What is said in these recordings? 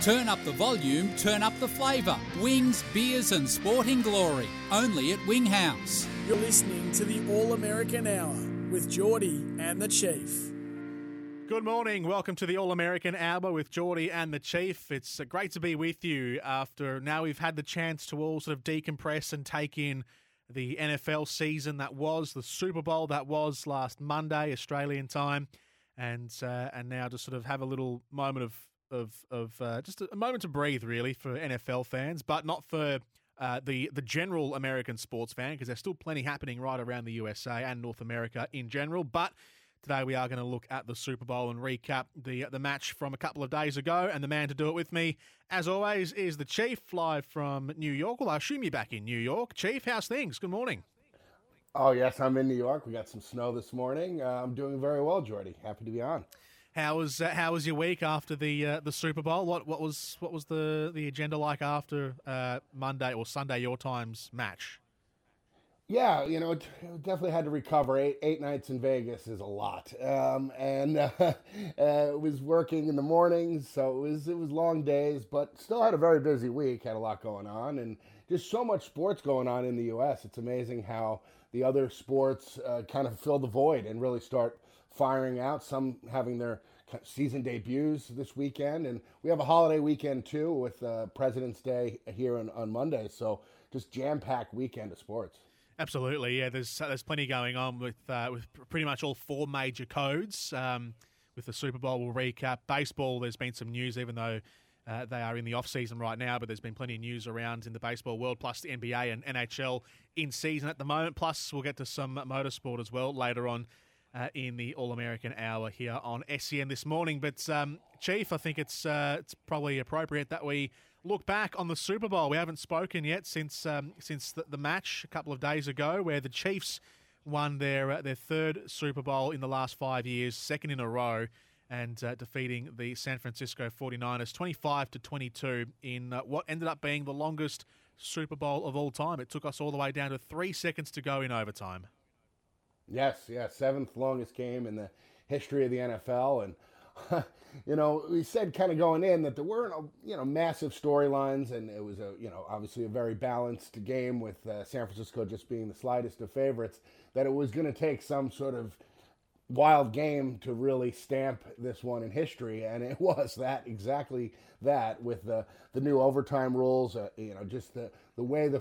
Turn up the volume, turn up the flavour. Wings, beers and sporting glory. Only at Winghouse. You're listening to the All American Hour with Jordy and the Chief. Good morning. Welcome to the All American Hour with Jordy and the Chief. It's great to be with you after now we've had the chance to all sort of decompress and take in the NFL season that was, the Super Bowl that was last Monday, Australian time, and now just sort of have a little moment of just a moment to breathe, really, for NFL fans, but not for the general American sports fan, because there's still plenty happening right around the USA and North America in general. But today we are going to look at the Super Bowl and recap the match from a couple of days ago. And the man to do it with me, as always, is the Chief, live from New York. Well, I assume you're back in New York. Chief, how's things? Good morning. Oh, yes, I'm in New York. We got some snow this morning. I'm doing very well, Jordy. Happy to be on. How was your week after the Super Bowl? What was the agenda like after Monday or Sunday your time's match? Yeah, you know, definitely had to recover. Eight nights in Vegas is a lot, it was working in the mornings, so it was long days, but still had a very busy week. Had a lot going on, and just so much sports going on in the U.S. It's amazing how the other sports kind of fill the void and really start firing out, some having their season debuts this weekend. And we have a holiday weekend too with President's Day here on Monday. So just jam-packed weekend of sports. Absolutely. Yeah, there's plenty going on with pretty much all four major codes. With the Super Bowl, we'll recap. Baseball, there's been some news, even though they are in the off-season right now, but there's been plenty of news around in the baseball world, plus the NBA and NHL in season at the moment. Plus, we'll get to some motorsport as well later on in the All-American Hour here on SEN this morning. But, Chief, I think it's probably appropriate that we look back on the Super Bowl. We haven't spoken yet since the match a couple of days ago, where the Chiefs won their third Super Bowl in the last 5 years, second in a row, and defeating the San Francisco 49ers 25-22 in what ended up being the longest Super Bowl of all time. It took us all the way down to 3 seconds to go in overtime. Yes, seventh longest game in the history of the NFL. And, you know, we said kind of going in that there weren't, massive storylines, and it was, obviously a very balanced game with San Francisco just being the slightest of favorites, that it was going to take some sort of wild game to really stamp this one in history. And it was exactly that with the new overtime rules, just the way the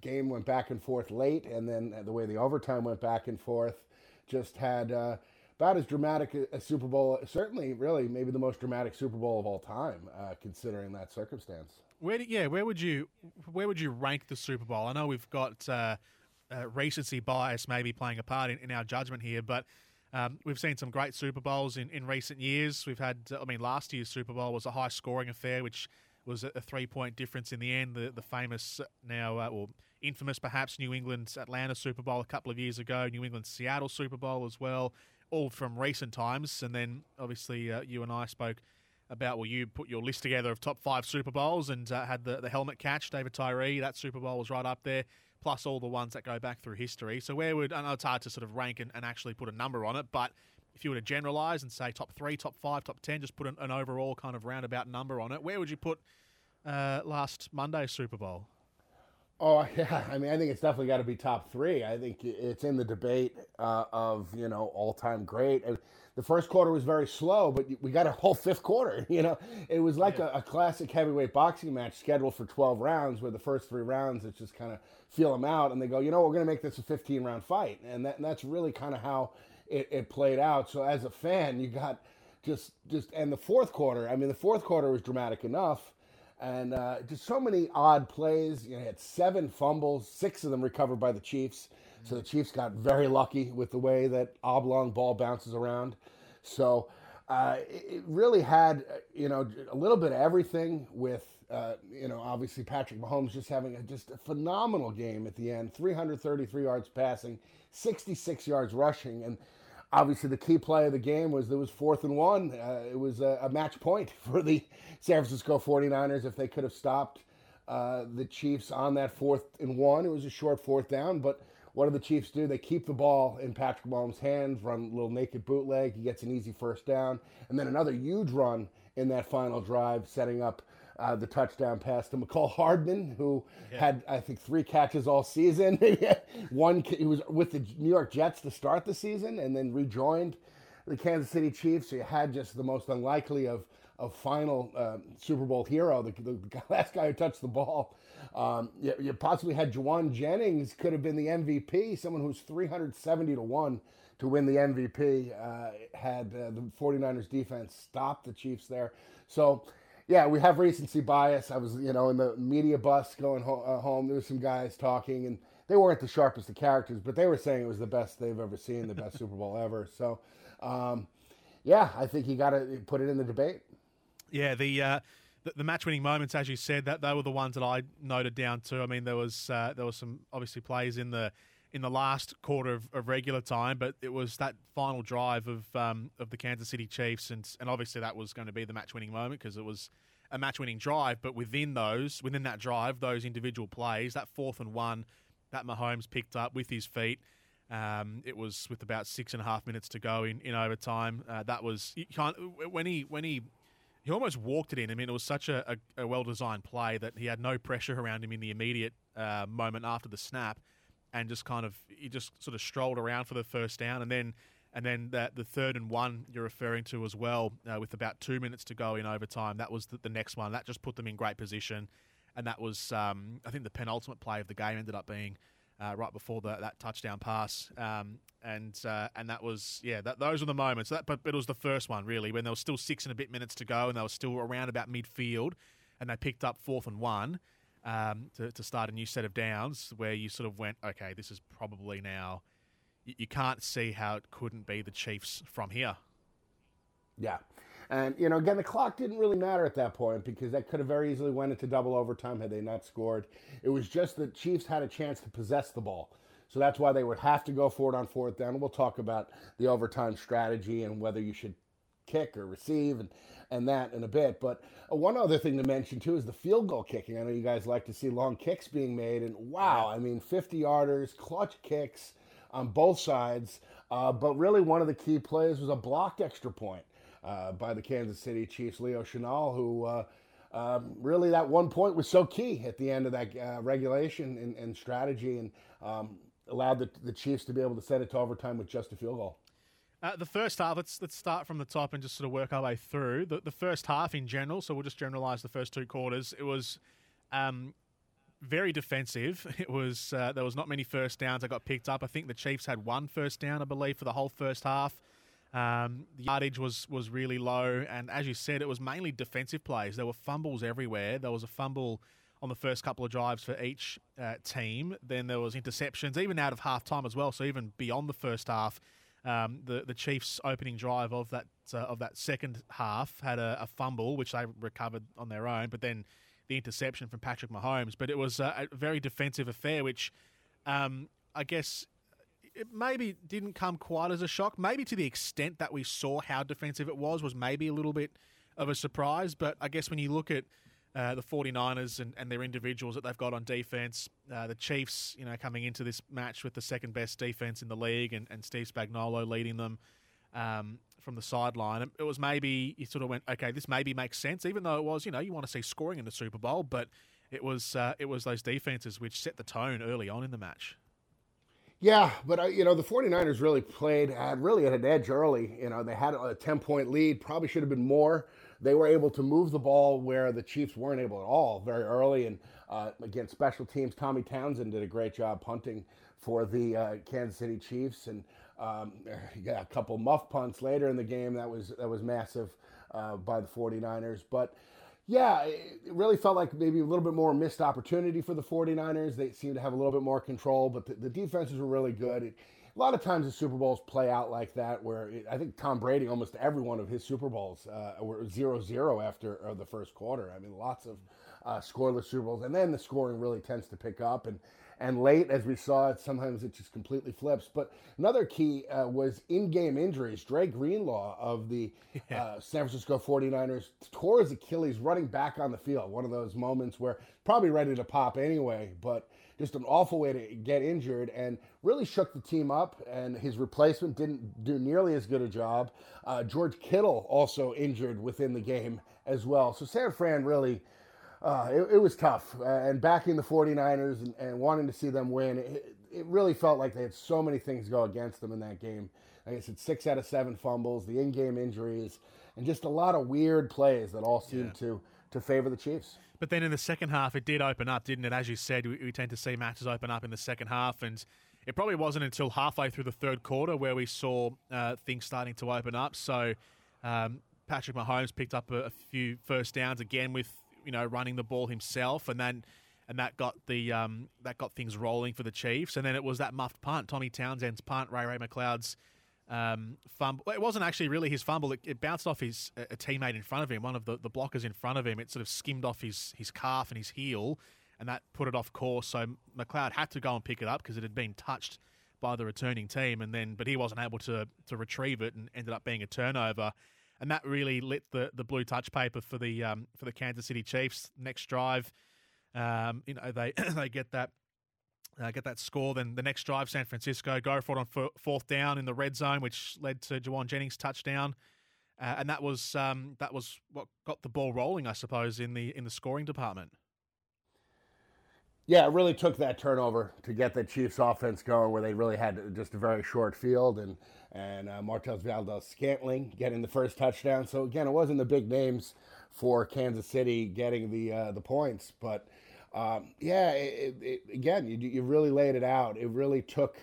game went back and forth late, and then the way the overtime went back and forth, just had about as dramatic a Super Bowl, certainly really maybe the most dramatic Super Bowl of all time, considering that circumstance. Where would you rank the Super Bowl? I know we've got recency bias maybe playing a part in our judgment here, but we've seen some great Super Bowls in recent years. We've had, last year's Super Bowl was a high-scoring affair, which was a three-point difference in the end. The famous infamous perhaps New England Atlanta Super Bowl a couple of years ago, New England Seattle Super Bowl as well, all from recent times. And then obviously you and I spoke about, you put your list together of top five Super Bowls and had the helmet catch, David Tyree. That Super Bowl was right up there, plus all the ones that go back through history. So I know it's hard to sort of rank and actually put a number on it, but if you were to generalise and say top 3, top 5, top 10, just put an overall kind of roundabout number on it, where would you put last Monday's Super Bowl? Oh, yeah. I mean, I think it's definitely got to be top 3. I think it's in the debate of all-time great. The first quarter was very slow, but we got a whole fifth quarter. It was like a classic heavyweight boxing match scheduled for 12 rounds, where the first 3 rounds, it's just kind of feel them out, and they go, we're going to make this a 15-round fight. And that's really kind of how it played out. So as a fan, you got just and the fourth quarter was dramatic enough. And just so many odd plays. You had 7 fumbles, 6 of them recovered by the Chiefs. So the Chiefs got very lucky with the way that oblong ball bounces around. So It really had, a little bit of everything with, obviously Patrick Mahomes just having a phenomenal game at the end, 333 yards passing, 66 yards rushing. And obviously the key play of the game was there was 4th and 1. It was a match point for the San Francisco 49ers if they could have stopped the Chiefs on that 4th and 1. It was a short 4th down, but what do the Chiefs do? They keep the ball in Patrick Mahomes' hands, run a little naked bootleg. He gets an easy 1st down. And then another huge run in that final drive, setting up the touchdown pass to Mecole Hardman, who had, I think, 3 catches all season. One, he was with the New York Jets to start the season and then rejoined the Kansas City Chiefs. So you had just the most unlikely of final Super Bowl hero, the last guy who touched the ball. You possibly had Juwan Jennings, could have been the MVP, someone who's 370-1 to win the MVP, had the 49ers defense stopped the Chiefs there. So, yeah, we have recency bias. I was, in the media bus going home. There were some guys talking, and they weren't the sharpest of characters, but they were saying it was the best they've ever seen, the best Super Bowl ever. So, I think you got to put it in the debate. Yeah, the match-winning moments, as you said, that they were the ones that I noted down too. I mean, there was some obviously plays in the last quarter of regular time, but it was that final drive of the Kansas City Chiefs, and obviously that was going to be the match-winning moment because it was a match-winning drive. But within that drive, those individual plays, that 4th and 1 that Mahomes picked up with his feet. It was with about 6.5 minutes to go in overtime. That was He almost walked it in. I mean, it was such a well-designed play that he had no pressure around him in the immediate moment after the snap, and he just sort of strolled around for the 1st down, and then the 3rd and 1 you're referring to as well, with about 2 minutes to go in overtime. That was the next one that just put them in great position, and that was I think the penultimate play of the game ended up being right before that touchdown pass, and that was those were the moments. But it was the first one really when there was still 6 and a bit minutes to go and they were still around about midfield, and they picked up 4th and 1 to start a new set of downs where you sort of went, okay, this is probably now. You can't see how it couldn't be the Chiefs from here. Yeah, and again the clock didn't really matter at that point because that could have very easily went into double overtime had they not scored. It was just the Chiefs had a chance to possess the ball, so that's why they would have to go for it on 4th down. We'll talk about the overtime strategy and whether you should kick or receive and that in a bit. But one other thing to mention too is the field goal kicking. I know you guys like to see long kicks being made, and wow, I mean 50-yarders, clutch kicks on both sides. But really one of the key plays was a blocked extra point. By the Kansas City Chiefs, Leo Chenal, who really that 1 point was so key at the end of that regulation and strategy, and allowed the Chiefs to be able to set it to overtime with just a field goal. The first half, let's start from the top and just sort of work our way through. The first half in general, so we'll just generalise the first 2 quarters. It was very defensive. It was there was not many 1st downs that got picked up. I think the Chiefs had 1 1st down, I believe, for the whole first half. The yardage was really low, and as you said, it was mainly defensive plays. There were fumbles everywhere. There was a fumble on the first couple of drives for each team. Then there was interceptions, even out of halftime as well. So even beyond the first half, the Chiefs' opening drive of that second half had a fumble, which they recovered on their own. But then the interception from Patrick Mahomes. But it was a very defensive affair, which I guess. It maybe didn't come quite as a shock. Maybe to the extent that we saw how defensive it was maybe a little bit of a surprise. But I guess when you look at the 49ers and their individuals that they've got on defense, the Chiefs, coming into this match with the second best defense in the league and Steve Spagnuolo leading them from the sideline, it was maybe you sort of went, okay, this maybe makes sense, even though it was, you want to see scoring in the Super Bowl, but it was those defenses which set the tone early on in the match. Yeah, but, the 49ers really had an edge early. They had a 10-point lead, probably should have been more. They were able to move the ball where the Chiefs weren't able at all very early. And, again, special teams, Tommy Townsend did a great job punting for the Kansas City Chiefs. And a couple muff punts later in the game. That was massive by the 49ers. But, yeah, it really felt like maybe a little bit more missed opportunity for the 49ers. They seemed to have a little bit more control, but the defenses were really good. It a lot of times the Super Bowls play out like that, where I think Tom Brady, almost every one of his Super Bowls were 0-0 after the first quarter. I mean, lots of scoreless Super Bowls. And then the scoring really tends to pick up. And late, as we saw it, sometimes it just completely flips. But another key was in-game injuries. Dre Greenlaw of the San Francisco 49ers tore his Achilles running back on the field. One of those moments where probably ready to pop anyway, but just an awful way to get injured, and really shook the team up, and his replacement didn't do nearly as good a job. George Kittle also injured within the game as well. So San Fran really, it was tough. And backing the 49ers and wanting to see them win, it really felt like they had so many things go against them in that game. Like I said, 6 out of 7 fumbles, the in-game injuries, and just a lot of weird plays that all seemed to favor the Chiefs. But then in the second half, it did open up, didn't it? As you said, we tend to see matches open up in the second half, and it probably wasn't until halfway through the third quarter where we saw things starting to open up. So Patrick Mahomes picked up a few first downs again with, running the ball himself, and that got the that got things rolling for the Chiefs. And then it was that muffed punt, Tommy Townsend's punt, Ray McLeod's fumble. It wasn't actually really his fumble. It bounced off his a teammate in front of him, one of the blockers in front of him. It sort of skimmed off his calf and his heel, and that put it off course. So McLeod had to go and pick it up because it had been touched by the returning team, but he wasn't able to retrieve it, and ended up being a turnover. And that really lit the blue touch paper for the Kansas City Chiefs. Next drive, they get that score. Then the next drive, San Francisco go for it on fourth down in the red zone, which led to Juwan Jennings' touchdown, and that was what got the ball rolling, I suppose, in the scoring department. Yeah, it really took that turnover to get the Chiefs offense going, where they really had just a very short field, and Marquez Valdes-Scantling getting the first touchdown. So again, it wasn't the big names for Kansas City getting the points, but you really laid it out. It really took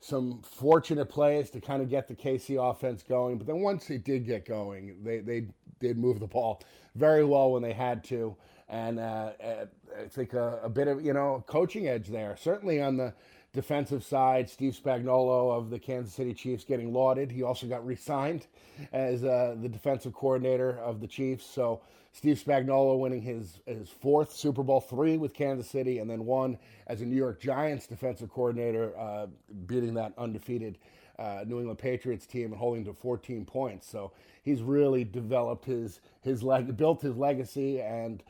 some fortunate plays to kind of get the KC offense going, but then once it did get going, they did move the ball very well when they had to. And I think a bit of, coaching edge there. Certainly on the defensive side, Steve Spagnuolo of the Kansas City Chiefs getting lauded. He also got re-signed as the defensive coordinator of the Chiefs. So Steve Spagnuolo winning his fourth Super Bowl III with Kansas City, and then one as a New York Giants defensive coordinator, beating that undefeated New England Patriots team and holding to 14 points. So he's really developed built his legacy, and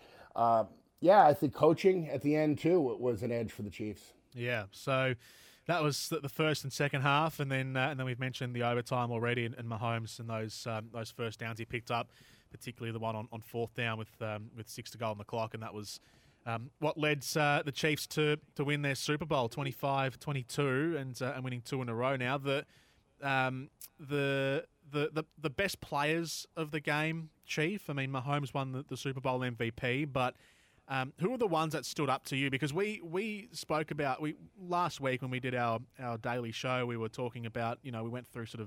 I think coaching at the end too was an edge for the Chiefs. Yeah, so that was the first and second half, and then we've mentioned the overtime already, and Mahomes and those first downs he picked up, particularly the one on fourth down with 6 to go on the clock, and that was what led the Chiefs to win their Super Bowl 25-22 and winning two in a row now. The best players of the game, Chief. I mean, Mahomes won the Super Bowl MVP, but who are the ones that stood up to you? Because we spoke about last week when we did our daily show. We were talking about we went through sort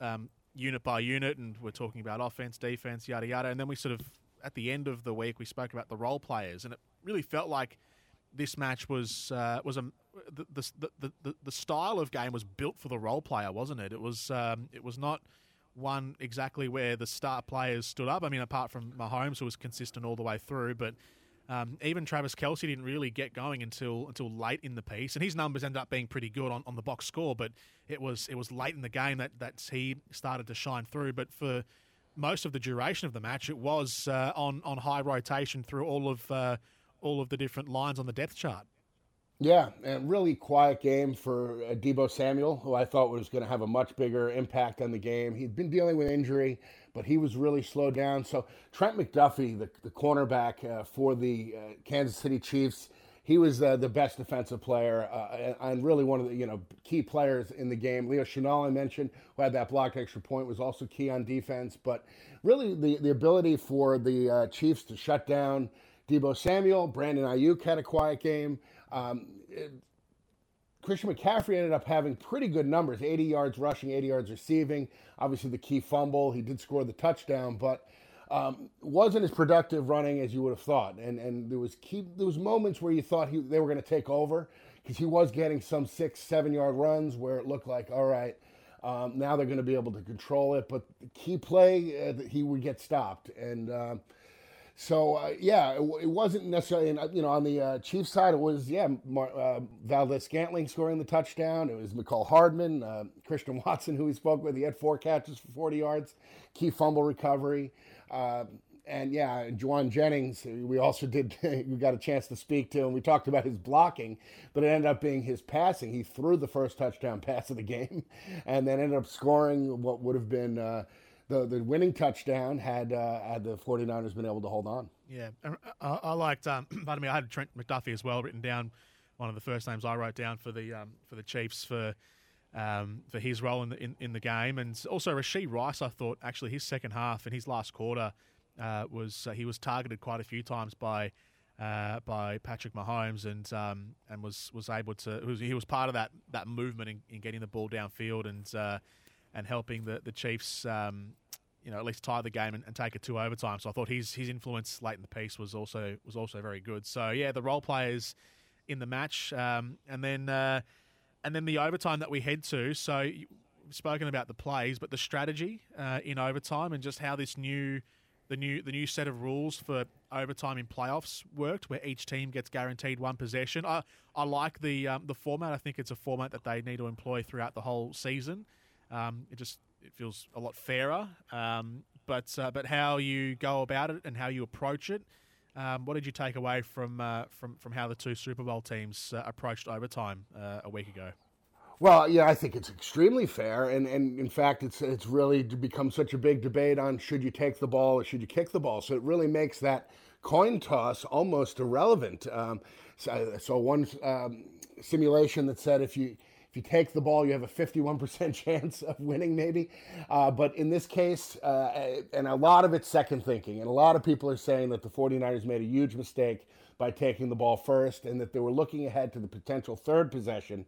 of unit by unit, and we're talking about offense, defense, yada yada, and then we sort of at the end of the week we spoke about the role players, and it really felt like this match was the style of game was built for the role player, wasn't it? It was not one exactly where the star players stood up. I mean, apart from Mahomes, who was consistent all the way through, but even Travis Kelce didn't really get going until late in the piece, and his numbers ended up being pretty good on the box score, but it was late in the game that he started to shine through. But for most of the duration of the match, it was on high rotation through all of the different lines on the depth chart. Yeah, and really quiet game for Debo Samuel, who I thought was going to have a much bigger impact on the game. He'd been dealing with injury, but he was really slowed down. So Trent McDuffie, the cornerback for the Kansas City Chiefs, he was the best defensive player and really one of the key players in the game. Leo Chenal, I mentioned, who had that blocked extra point, was also key on defense. But really the ability for the Chiefs to shut down Debo Samuel, Brandon Ayuk had a quiet game. Christian McCaffrey ended up having pretty good numbers, 80 yards rushing, 80 yards receiving. Obviously the key fumble, he did score the touchdown, but wasn't as productive running as you would have thought. And there was moments where you thought they were going to take over. because he was getting some 6-7 yard runs where it looked like, all right, now they're going to be able to control it. But the key play, he would get stopped. And it wasn't necessarily, on the Chiefs side, it was, Valdes-Scantling scoring the touchdown. It was Mecole Hardman, Christian Watson, who we spoke with. He had 4 catches for 40 yards, key fumble recovery. And Juwan Jennings, we also we got a chance to speak to, and we talked about his blocking, but it ended up being his passing. He threw the first touchdown pass of the game and then ended up scoring what would have been the winning touchdown had the 49ers been able to hold on. Yeah, I liked, pardon me, I had Trent McDuffie as well written down, one of the first names I wrote down for the Chiefs for his role in the game. And also Rasheed Rice, I thought, actually his second half and his last quarter, he was targeted quite a few times by Patrick Mahomes and was able to he was part of that movement in getting the ball downfield and helping the Chiefs at least tie the game and take it to overtime. So I thought his influence late in the piece was also very good. So yeah, the role players in the match and then the overtime that we head to. So you've spoken about the plays, but the strategy in overtime and just how this new set of rules for overtime in playoffs worked, where each team gets guaranteed one possession. I like the format. I think it's a format that they need to employ throughout the whole season. It feels a lot fairer. But how you go about it and how you approach it. What did you take away from how the two Super Bowl teams approached overtime a week ago? Well, yeah, I think it's extremely fair, and in fact, it's really become such a big debate on should you take the ball or should you kick the ball. So it really makes that coin toss almost irrelevant. So one simulation that said if you take the ball, you have a 51% chance of winning, maybe. But in this case, and a lot of it's second thinking, and a lot of people are saying that the 49ers made a huge mistake by taking the ball first, and that they were looking ahead to the potential third possession.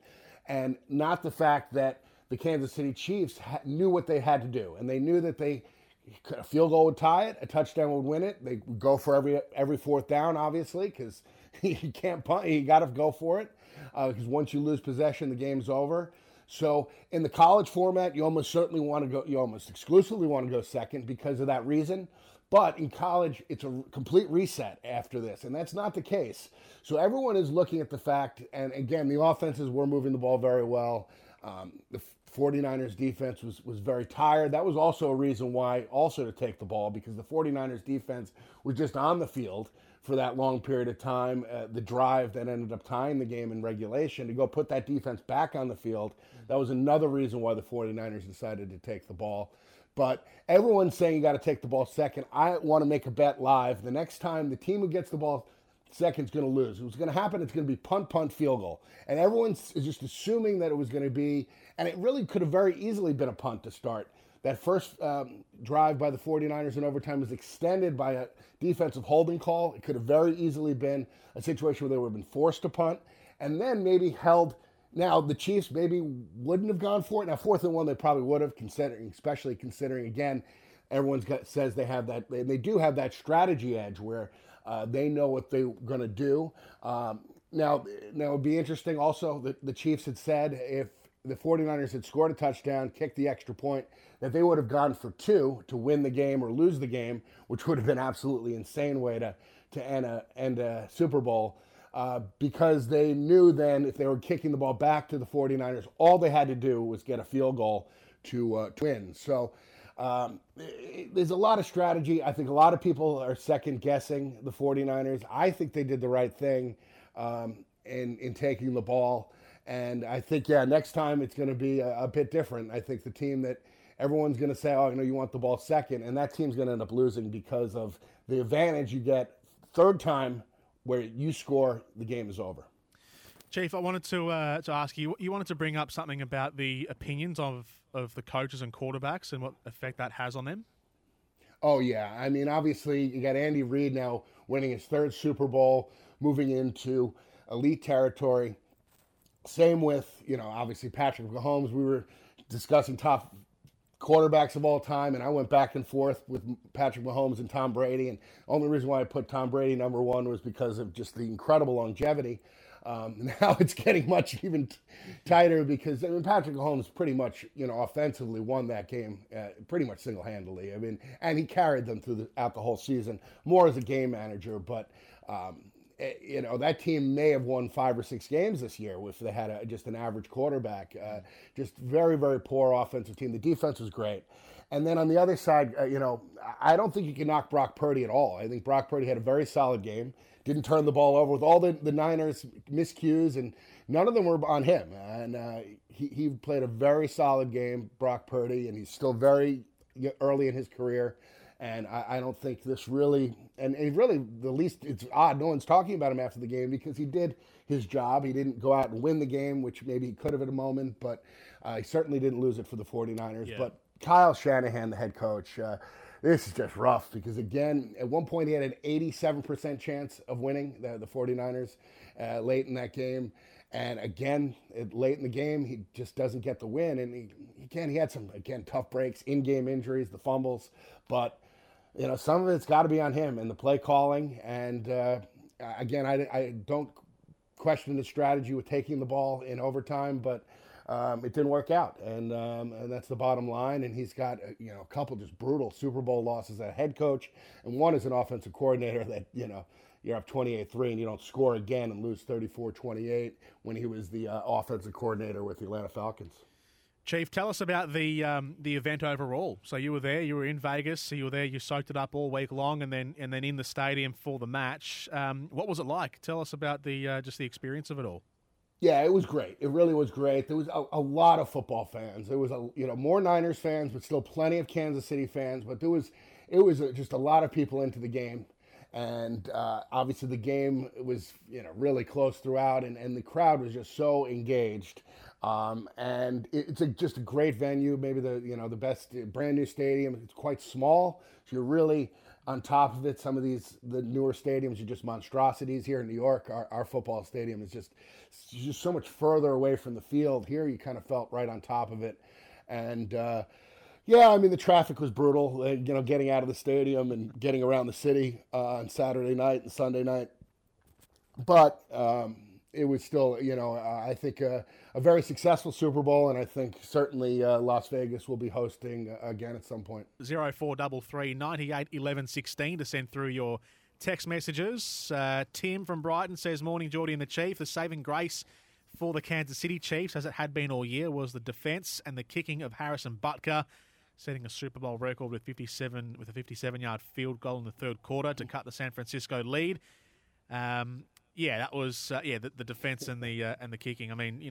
And not the fact that the Kansas City Chiefs knew what they had to do. And they knew that a field goal would tie it, a touchdown would win it. They would go for every fourth down, obviously, because you can't punt. You got to go for it, because once you lose possession, the game's over. So in the college format, you almost certainly want to go, you almost exclusively want to go second because of that reason. But in college, it's a complete reset after this, and that's not the case. So everyone is looking at the fact, and again, the offenses were moving the ball very well. The 49ers defense was very tired. That was also a reason why also to take the ball, because the 49ers defense was just on the field for that long period of time. The drive that ended up tying the game in regulation, to go put that defense back on the field, that was another reason why the 49ers decided to take the ball. But everyone's saying you got to take the ball second. I want to make a bet live. The next time the team who gets the ball second is going to lose. What's going to happen, it's going to be punt, punt, field goal. And everyone's just assuming that it was going to be, and it really could have very easily been a punt to start. That first drive by the 49ers in overtime was extended by a defensive holding call. It could have very easily been a situation where they would have been forced to punt and then maybe held. Now, the Chiefs maybe wouldn't have gone for it. Now, 4th and 1, they probably would have, especially considering, again, everyone says they have that. They do have that strategy edge where they know what they're going to do. Now, it would be interesting also that the Chiefs had said if the 49ers had scored a touchdown, kicked the extra point, that they would have gone for 2 to win the game or lose the game, which would have been an absolutely insane way to end a Super Bowl. Because they knew then if they were kicking the ball back to the 49ers, all they had to do was get a field goal to win. So there's a lot of strategy. I think a lot of people are second-guessing the 49ers. I think they did the right thing in taking the ball. And I think, next time it's going to be a bit different. I think the team that everyone's going to say, you want the ball second, and that team's going to end up losing because of the advantage you get third time where you score, the game is over. Chief, I wanted to ask you. You wanted to bring up something about the opinions of the coaches and quarterbacks and what effect that has on them. Oh yeah, I mean, obviously you got Andy Reid now winning his 3rd Super Bowl, moving into elite territory. Same with obviously Patrick Mahomes. We were discussing top quarterbacks of all time, and I went back and forth with Patrick Mahomes and Tom Brady, and the only reason why I put Tom Brady number 1 was because of just the incredible longevity Now it's getting much even tighter because, I mean, Patrick Mahomes pretty much, offensively won that game pretty much single-handedly. I mean, and he carried them throughout the whole season, more as a game manager. But, that team may have won 5 or 6 games this year if they had just an average quarterback. Just very, very poor offensive team. The defense was great. And then on the other side, I don't think you can knock Brock Purdy at all. I think Brock Purdy had a very solid game. Didn't turn the ball over with all the Niners miscues, and none of them were on him. And he played a very solid game, Brock Purdy, and he's still very early in his career. And I don't think this really – and really, the least – it's odd no one's talking about him after the game because he did his job. He didn't go out and win the game, which maybe he could have at a moment, but he certainly didn't lose it for the 49ers. Yeah. But Kyle Shanahan, the head coach, this is just rough because, again, at one point he had an 87% chance of winning the 49ers late in that game. And, again, late in the game, he just doesn't get the win. And, he had some, again, tough breaks, in-game injuries, the fumbles. But, some of it's got to be on him and the play calling. And, again, I don't question the strategy with taking the ball in overtime, but it didn't work out. And that's the bottom line. And he's got, a couple just brutal Super Bowl losses as a head coach. And one is an offensive coordinator that, you're up 28-3 and you don't score again and lose 34-28 when he was the offensive coordinator with the Atlanta Falcons. Chief, tell us about the event overall. So you were there, you were in Vegas, so you were there, you soaked it up all week long and then in the stadium for the match. What was it like? Tell us about the just the experience of it all. Yeah, it was great. It really was great. There was a lot of football fans. There was more Niners fans, but still plenty of Kansas City fans, but it was just a lot of people into the game. And obviously the game was, really close throughout, and the crowd was just so engaged. And it's just a great venue, maybe the best brand new stadium. It's quite small, so you're really on top of it. Some of the newer stadiums are just monstrosities. Here in New York, our football stadium is just so much further away from the field. Here you kind of felt right on top of it. And yeah, I mean, the traffic was brutal, getting out of the stadium and getting around the city on Saturday night and Sunday night. But it was still, I think a very successful Super Bowl, and I think certainly Las Vegas will be hosting again at some point. 0433 98 11 16 to send through your text messages. Tim from Brighton says, morning, Jordy and the Chief. The saving grace for the Kansas City Chiefs, as it had been all year, was the defense and the kicking of Harrison Butker, setting a Super Bowl record with a 57-yard field goal in the third quarter to cut the San Francisco lead. That was the defense and the kicking. I mean,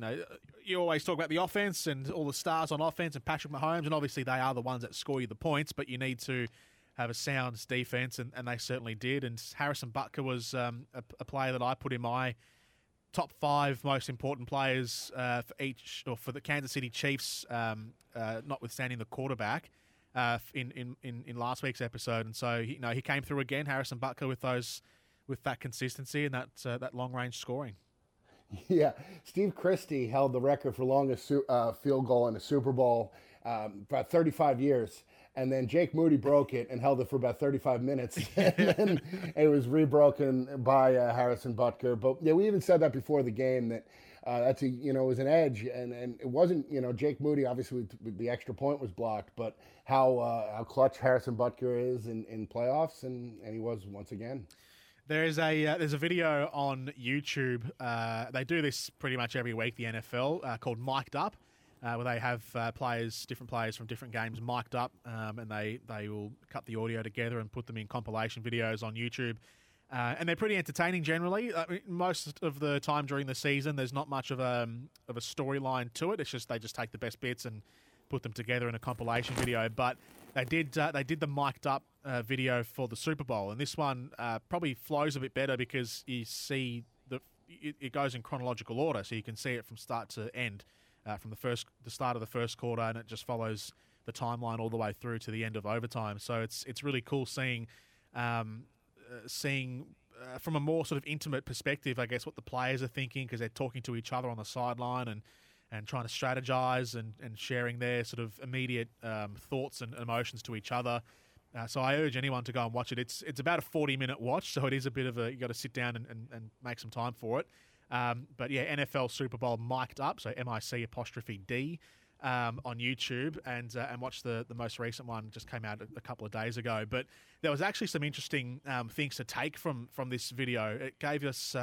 you always talk about the offense and all the stars on offense and Patrick Mahomes, and obviously they are the ones that score you the points, but you need to have a sound defense, and they certainly did. And Harrison Butker was a player that I put in my top 5 most important players for the Kansas City Chiefs, notwithstanding the quarterback, in last week's episode. And so he came through again, Harrison Butker, with that consistency and that long range scoring. Yeah, Steve Christie held the record for longest field goal in a Super Bowl about 35 years. And then Jake Moody broke it and held it for about 35 minutes. And then it was rebroken by Harrison Butker. But yeah, we even said that before the game that that's it was an edge. And it wasn't, Jake Moody, obviously the extra point was blocked, but how clutch Harrison Butker is in playoffs. And he was once again. There is there's a video on YouTube. They do this pretty much every week, the NFL, called Mic'd Up. Where they have different players from different games mic'd up, and they will cut the audio together and put them in compilation videos on YouTube. And they're pretty entertaining generally. I mean, most of the time during the season, there's not much of a storyline to it. It's just they just take the best bits and put them together in a compilation video. But they did the mic'd up video for the Super Bowl, and this one probably flows a bit better because you see it goes in chronological order, so you can see it from start to end. From the start of the first quarter, and it just follows the timeline all the way through to the end of overtime. So it's really cool seeing from a more sort of intimate perspective, I guess, what the players are thinking, because they're talking to each other on the sideline and trying to strategize and sharing their sort of immediate thoughts and emotions to each other. So I urge anyone to go and watch it. It's about a 40-minute watch, so it is a bit of you got to sit down and make some time for it. But yeah, NFL Super Bowl Mic'd Up, so MIC_D on YouTube, and watch the most recent one. Just came out a couple of days ago. But there was actually some interesting things to take from this video. It gave us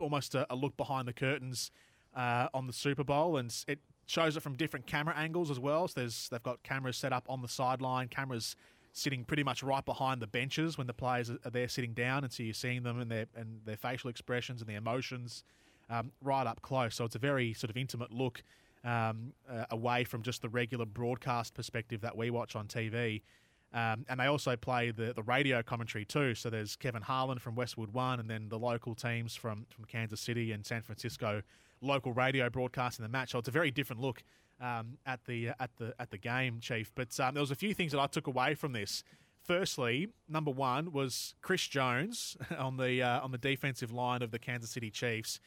almost a look behind the curtains on the Super Bowl, and it shows it from different camera angles as well. So they've got cameras set up on the sideline, cameras sitting pretty much right behind the benches when the players are there sitting down, and so you're seeing them and their facial expressions and their emotions right up close. So it's a very sort of intimate look away from just the regular broadcast perspective that we watch on TV. And they also play the radio commentary too. So there's Kevin Harlan from Westwood One, and then the local teams from Kansas City and San Francisco, local radio broadcasting the match. So it's a very different look at the game, Chief. But there was a few things that I took away from this. Firstly, number one was Chris Jones on the defensive line of the Kansas City Chiefs.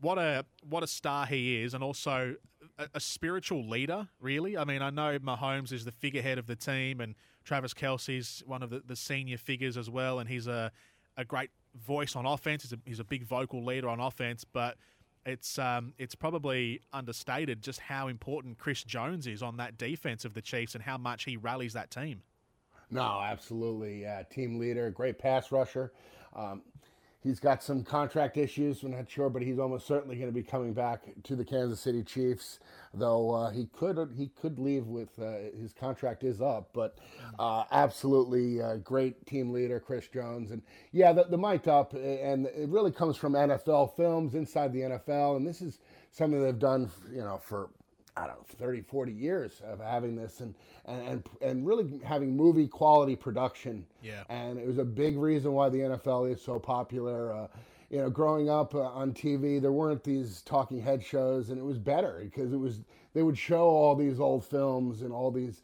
What a star he is, and also a spiritual leader, really. I mean, I know Mahomes is the figurehead of the team, and Travis Kelce is one of the senior figures as well, and he's a great voice on offense. He's a big vocal leader on offense, but it's probably understated just how important Chris Jones is on that defense of the Chiefs and how much he rallies that team. No, absolutely. Team leader, great pass rusher. He's got some contract issues, we're not sure, but he's almost certainly going to be coming back to the Kansas City Chiefs, though he could leave with his contract is up, but absolutely great team leader, Chris Jones. And yeah, the mic'd up, and it really comes from NFL films, inside the NFL, and this is something they've done, you know, for 30, 40 years of having this and really having movie quality production. Yeah. And it was a big reason why the NFL is so popular. You know, growing up on TV, there weren't these talking head shows, and it was better because they would show all these old films and all these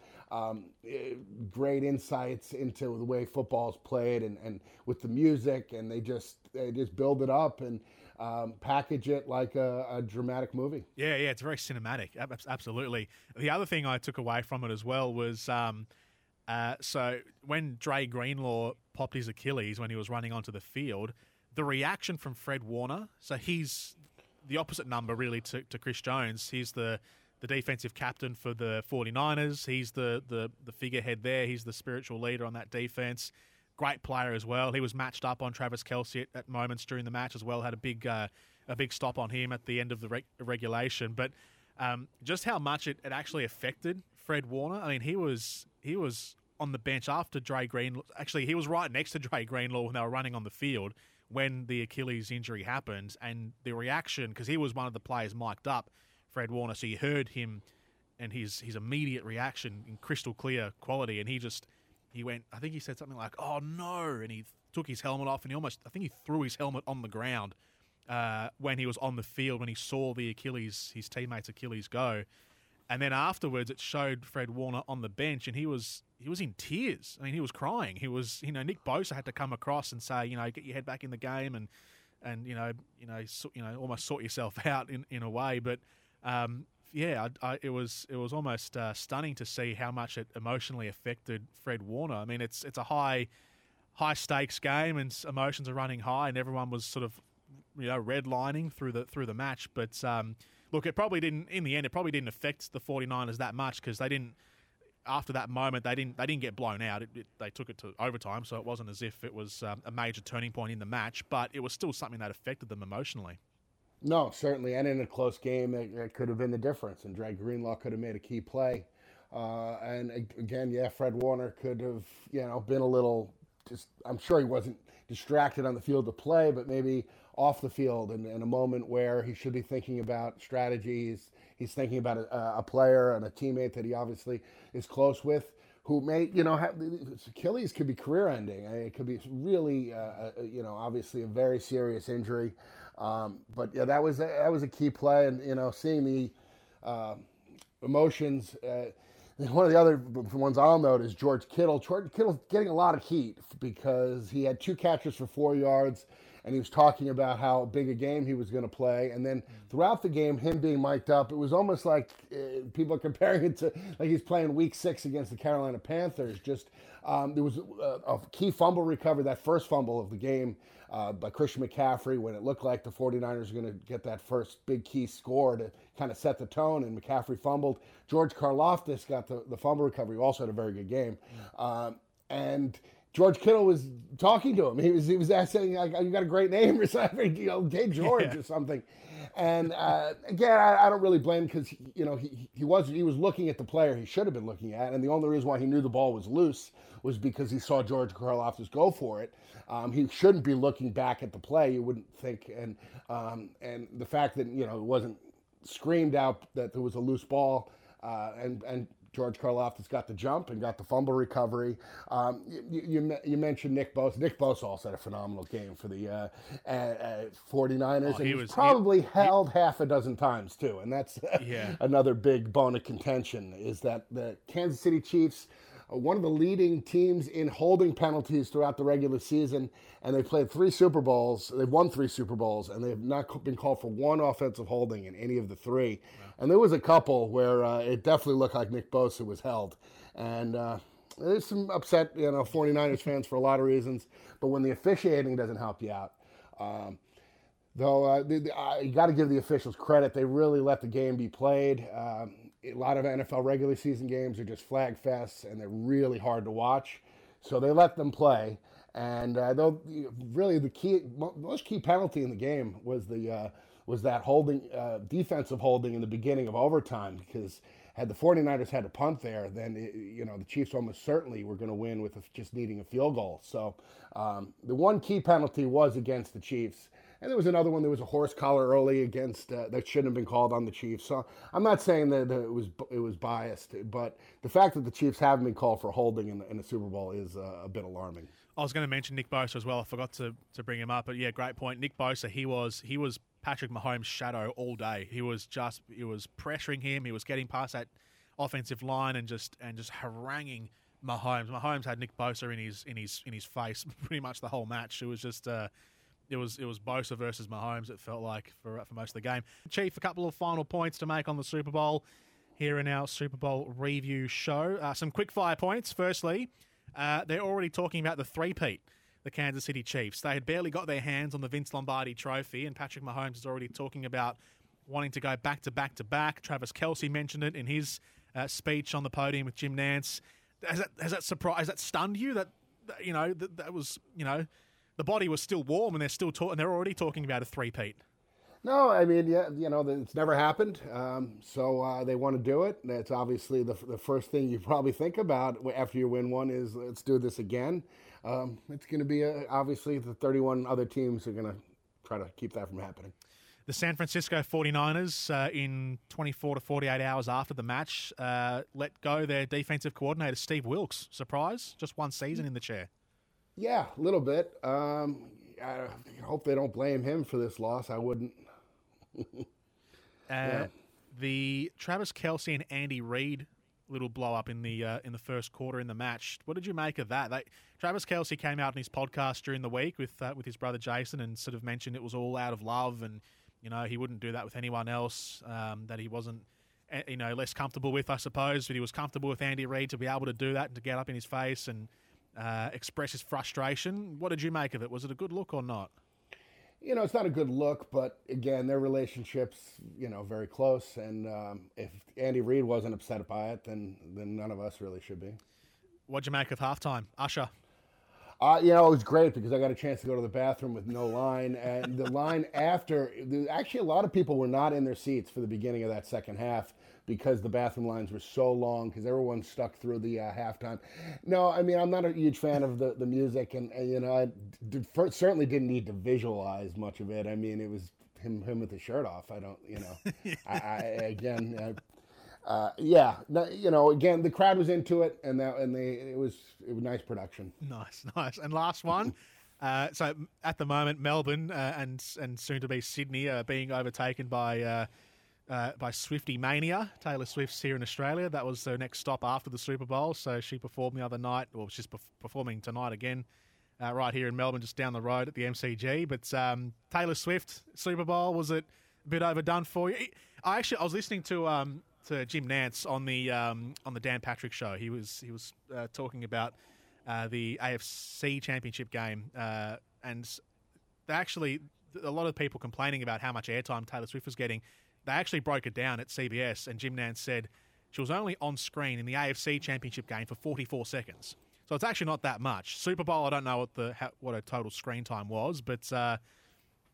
great insights into the way football's played and with the music, and they just build it up and package it like a dramatic movie. Yeah, it's very cinematic. Absolutely. The other thing I took away from it as well was so when Dre Greenlaw popped his Achilles when he was running onto the field, the reaction from Fred Warner, so he's the opposite number really to Chris Jones. He's the defensive captain for the 49ers. He's the figurehead there. He's the spiritual leader on that defense. Great player as well. He was matched up on Travis Kelce at moments during the match as well. Had a big stop on him at the end of the regulation. But just how much it actually affected Fred Warner. I mean, he was on the bench after Dre Greenlaw. Actually, he was right next to Dre Greenlaw when they were running on the field when the Achilles injury happened. And the reaction, because he was one of the players mic'd up, Fred Warner. So you heard him and his immediate reaction in crystal clear quality. And he went, I think he said something like, "Oh no," and he took his helmet off, and he threw his helmet on the ground when he was on the field, when he saw his teammate's Achilles go. And then afterwards it showed Fred Warner on the bench, and he was in tears. I mean, he was crying. He was, you know, Nick Bosa had to come across and say, you know, get your head back in the game and you know, almost sort yourself out in a way. But yeah, it was almost stunning to see how much it emotionally affected Fred Warner. I mean, it's a high stakes game, and emotions are running high, and everyone was sort of, you know, redlining through the match. But look, it probably didn't affect the 49ers that much, because they didn't. After that moment, they didn't get blown out. They took it to overtime, so it wasn't as if it was a major turning point in the match. But it was still something that affected them emotionally. No, certainly, and in a close game, it could have been the difference, and Dre Greenlaw could have made a key play. And again, yeah, Fred Warner could have, you know, been a little, just, I'm sure he wasn't distracted on the field to play, but maybe off the field, in a moment where he should be thinking about strategies, he's thinking about a player and a teammate that he obviously is close with, who may, you know, Achilles could be career-ending. I mean, it could be really, you know, obviously a very serious injury. But yeah, that was a key play, and you know, seeing the emotions. One of the other ones I'll note is George Kittle. George Kittle getting a lot of heat because he had 2 catches for 4 yards, and he was talking about how big a game he was going to play. And then throughout the game, him being mic'd up, it was almost like people are comparing it to like he's playing Week 6 against the Carolina Panthers. Just There was a key fumble recovered, that first fumble of the game by Christian McCaffrey, when it looked like the 49ers were going to get that first big key score to kind of set the tone, and McCaffrey fumbled. George Karlaftis got the fumble recovery, also had a very good game. And George Kittle was talking to him. He was saying, like, "You got a great name," or something, you know, "Hey George," or something. And again, I don't really blame him, because he was looking at the player he should have been looking at, and the only reason why he knew the ball was loose was because he saw George Karlaftis go for it. He shouldn't be looking back at the play, you wouldn't think, and the fact that it wasn't screamed out that there was a loose ball, and George Karlaftis got the jump and got the fumble recovery. You mentioned Nick Bosa. Nick Bosa also had a phenomenal game for the 49ers. And he was probably held half a dozen times, too. And that's another big bone of contention, is that the Kansas City Chiefs are one of the leading teams in holding penalties throughout the regular season. And they played 3 Super Bowls. They've won 3 Super Bowls. And they've not been called for one offensive holding in any of the 3. Wow. And there was a couple where it definitely looked like Nick Bosa was held. And there's some upset, 49ers fans for a lot of reasons. But when the officiating doesn't help you out, you got to give the officials credit. They really let the game be played. A lot of NFL regular season games are just flag fests, and they're really hard to watch. So they let them play. And really the most key penalty in the game was was that holding, defensive holding in the beginning of overtime, because had the 49ers had a punt there, then the Chiefs almost certainly were going to win with just needing a field goal. So the one key penalty was against the Chiefs. And there was another one. There was a horse collar early against that shouldn't have been called on the Chiefs. So I'm not saying that it was biased, but the fact that the Chiefs haven't been called for holding in the Super Bowl is a bit alarming. I was going to mention Nick Bosa as well. I forgot to bring him up, but yeah, great point. Nick Bosa, he was Patrick Mahomes' shadow all day. He was pressuring him. He was getting past that offensive line and just haranguing Mahomes. Mahomes had Nick Bosa in his face pretty much the whole match. It was just. It was Bosa versus Mahomes, it felt like, for most of the game. Chief, a couple of final points to make on the Super Bowl here in our Super Bowl review show. Some quick-fire points. Firstly, they're already talking about the three-peat, the Kansas City Chiefs. They had barely got their hands on the Vince Lombardi trophy, and Patrick Mahomes is already talking about wanting to go back-to-back-to-back. Travis Kelce mentioned it in his speech on the podium with Jim Nantz. Has that stunned you? That was the body was still warm, and they're already talking about a three-peat. No, I mean, it's never happened. So they want to do it. That's obviously the first thing you probably think about after you win one is, let's do this again. It's going to be obviously the 31 other teams are going to try to keep that from happening. The San Francisco 49ers, in 24 to 48 hours after the match, let go their defensive coordinator, Steve Wilks. Surprise? Just one season in the chair. Yeah, a little bit. I hope they don't blame him for this loss. I wouldn't. The Travis Kelce and Andy Reid little blow up in the first quarter in the match. What did you make of that? Travis Kelce came out in his podcast during the week with his brother Jason, and sort of mentioned it was all out of love, and he wouldn't do that with anyone else. That he wasn't less comfortable with, I suppose, but he was comfortable with Andy Reid to be able to do that and to get up in his face and. Express his frustration. What did you make of it? Was it a good look or not? It's not a good look, but again, their relationship's, very close. And if Andy Reid wasn't upset by it, then none of us really should be. What'd you make of halftime, Usher? It was great because I got a chance to go to the bathroom with no line. And the line after, actually a lot of people were not in their seats for the beginning of that second half, because the bathroom lines were so long, because everyone stuck through the halftime. No, I mean, I'm not a huge fan of the music, and I certainly didn't need to visualize much of it. I mean, it was him with his shirt off. I don't, again, the crowd was into it, and it was nice production. Nice. And last one. So at the moment, Melbourne and soon to be Sydney are being overtaken by Swiftie Mania. Taylor Swift's here in Australia. That was her next stop after the Super Bowl. So she performed the other night. Well, she's performing tonight again right here in Melbourne, just down the road at the MCG. But Taylor Swift, Super Bowl, was it a bit overdone for you? I was listening to Jim Nantz on the Dan Patrick show. He was talking about the AFC Championship game. And actually, a lot of people complaining about how much airtime Taylor Swift was getting, they actually broke it down at CBS, and Jim Nantz said she was only on screen in the AFC Championship game for 44 seconds. So it's actually not that much. Super Bowl, I don't know what her total screen time was, but I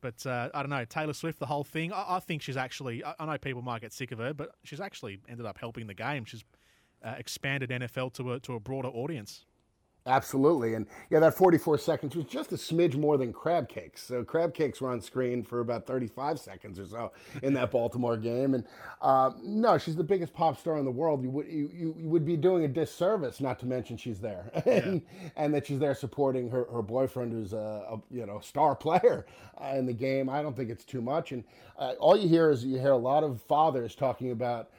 don't know. Taylor Swift, the whole thing, I think she's actually, I know people might get sick of her, but she's actually ended up helping the game. She's expanded NFL to a broader audience. Absolutely. And yeah, that 44 seconds was just a smidge more than crab cakes. So crab cakes were on screen for about 35 seconds or so in that Baltimore game. And no, she's the biggest pop star in the world. You would be doing a disservice not to mention she's there and that she's there supporting her boyfriend, who's a star player in the game. I don't think it's too much. And all you hear a lot of fathers talking about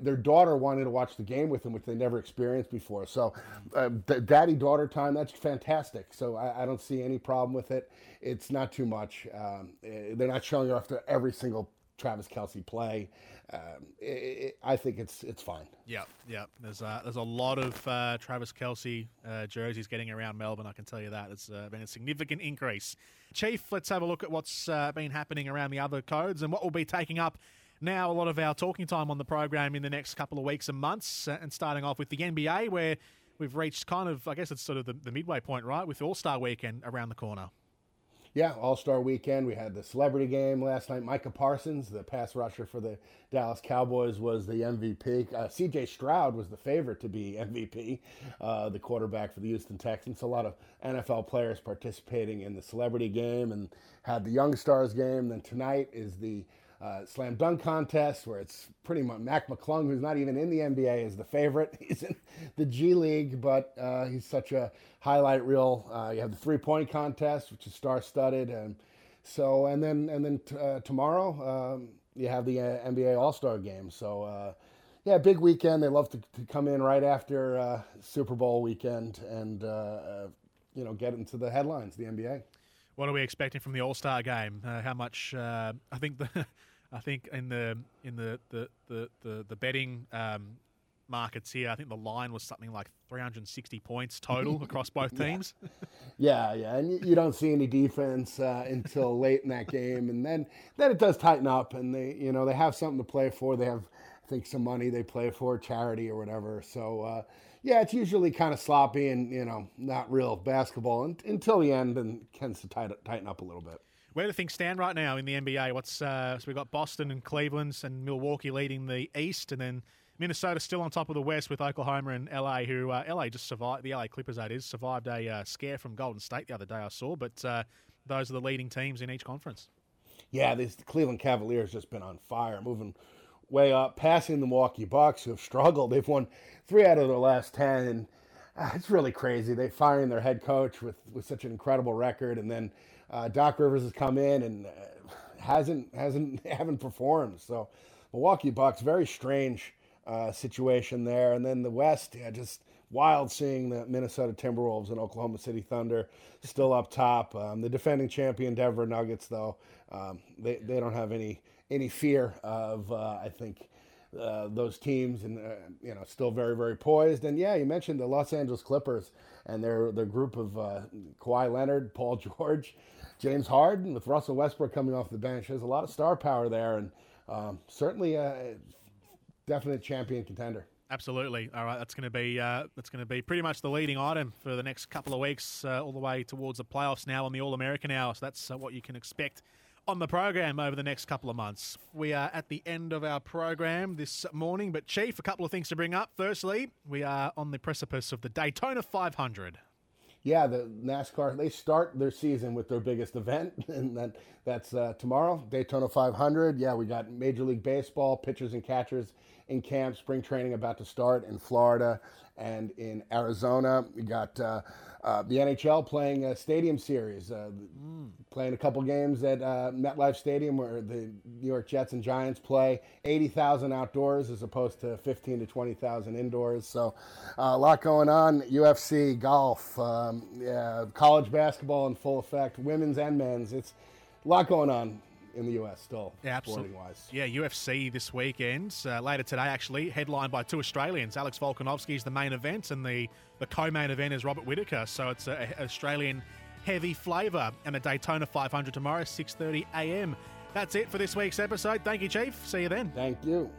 their daughter wanted to watch the game with them, which they never experienced before. So daddy-daughter time, that's fantastic. So I don't see any problem with it. It's not too much. They're not showing off to every single Travis Kelce play. I think it's fine. Yeah. There's a lot of Travis Kelce jerseys getting around Melbourne, I can tell you that. It's been a significant increase. Chief, let's have a look at what's been happening around the other codes and what will be taking up now a lot of our talking time on the program in the next couple of weeks and months, and starting off with the NBA, where we've reached kind of, I guess it's sort of the midway point, right, with All-Star Weekend around the corner. Yeah, All-Star Weekend. We had the celebrity game last night. Micah Parsons, the pass rusher for the Dallas Cowboys, was the MVP. C.J. Stroud was the favorite to be MVP, the quarterback for the Houston Texans. A lot of NFL players participating in the celebrity game, and had the Young Stars game. Then tonight is the slam dunk contest, where it's pretty much Mac McClung, who's not even in the NBA, is the favorite. He's in the G League, but he's such a highlight reel. You have the three-point contest, which is star-studded, and then tomorrow you have the NBA All-Star Game. So yeah, big weekend. They love to come in right after Super Bowl weekend and get into the headlines, the NBA. What are we expecting from the All-Star Game? How much? I think in the betting markets here, I think the line was something like 360 points total across both teams. Yeah. And you don't see any defense until late in that game, and then it does tighten up, and they have something to play for. They have, I think, some money they play for, charity or whatever. So yeah, it's usually kind of sloppy and not real basketball until the end, and tends to tighten up a little bit. Where do things stand right now in the NBA? What's so we've got Boston and Cleveland and Milwaukee leading the East, and then Minnesota still on top of the West with Oklahoma and LA, who LA just survived, the LA Clippers that is, survived a scare from Golden State the other day I saw, but those are the leading teams in each conference. Yeah, the Cleveland Cavaliers just been on fire, moving way up, passing the Milwaukee Bucks, who have struggled. They've won 3 out of their last 10, and it's really crazy. They're firing their head coach with such an incredible record, and then Doc Rivers has come in and haven't performed. So Milwaukee Bucks, very strange situation there. And then the West, just wild seeing the Minnesota Timberwolves and Oklahoma City Thunder still up top. The defending champion Denver Nuggets, though, they don't have any fear of, I think, those teams, and still very, very poised. And yeah, you mentioned the Los Angeles Clippers and their group of Kawhi Leonard, Paul George, James Harden, with Russell Westbrook coming off the bench. There's a lot of star power there, and certainly a definite champion contender. Absolutely. All right, that's going to be pretty much the leading item for the next couple of weeks, all the way towards the playoffs now on the All American Hour. So that's what you can expect on the program over the next couple of months. We are at the end of our program this morning, but Chief, a couple of things to bring up. Firstly, we are on the precipice of the Daytona 500. Yeah, the NASCAR, they start their season with their biggest event, and that's tomorrow, Daytona 500. Yeah, we got Major League Baseball, pitchers and catchers in camp, spring training about to start in Florida and in Arizona. We got the NHL playing a stadium series, playing a couple games at MetLife Stadium, where the New York Jets and Giants play. 80,000 outdoors as opposed to 15 to 20,000 indoors. So a lot going on. UFC, golf, college basketball in full effect, women's and men's. It's a lot going on. in the U.S. still, sporting-wise. Yeah, UFC this weekend, later today actually, headlined by two Australians. Alex Volkanovski is the main event, and the co-main event is Robert Whittaker. So it's an Australian heavy flavour, and the Daytona 500 tomorrow, 6:30 a.m. That's it for this week's episode. Thank you, Chief. See you then. Thank you.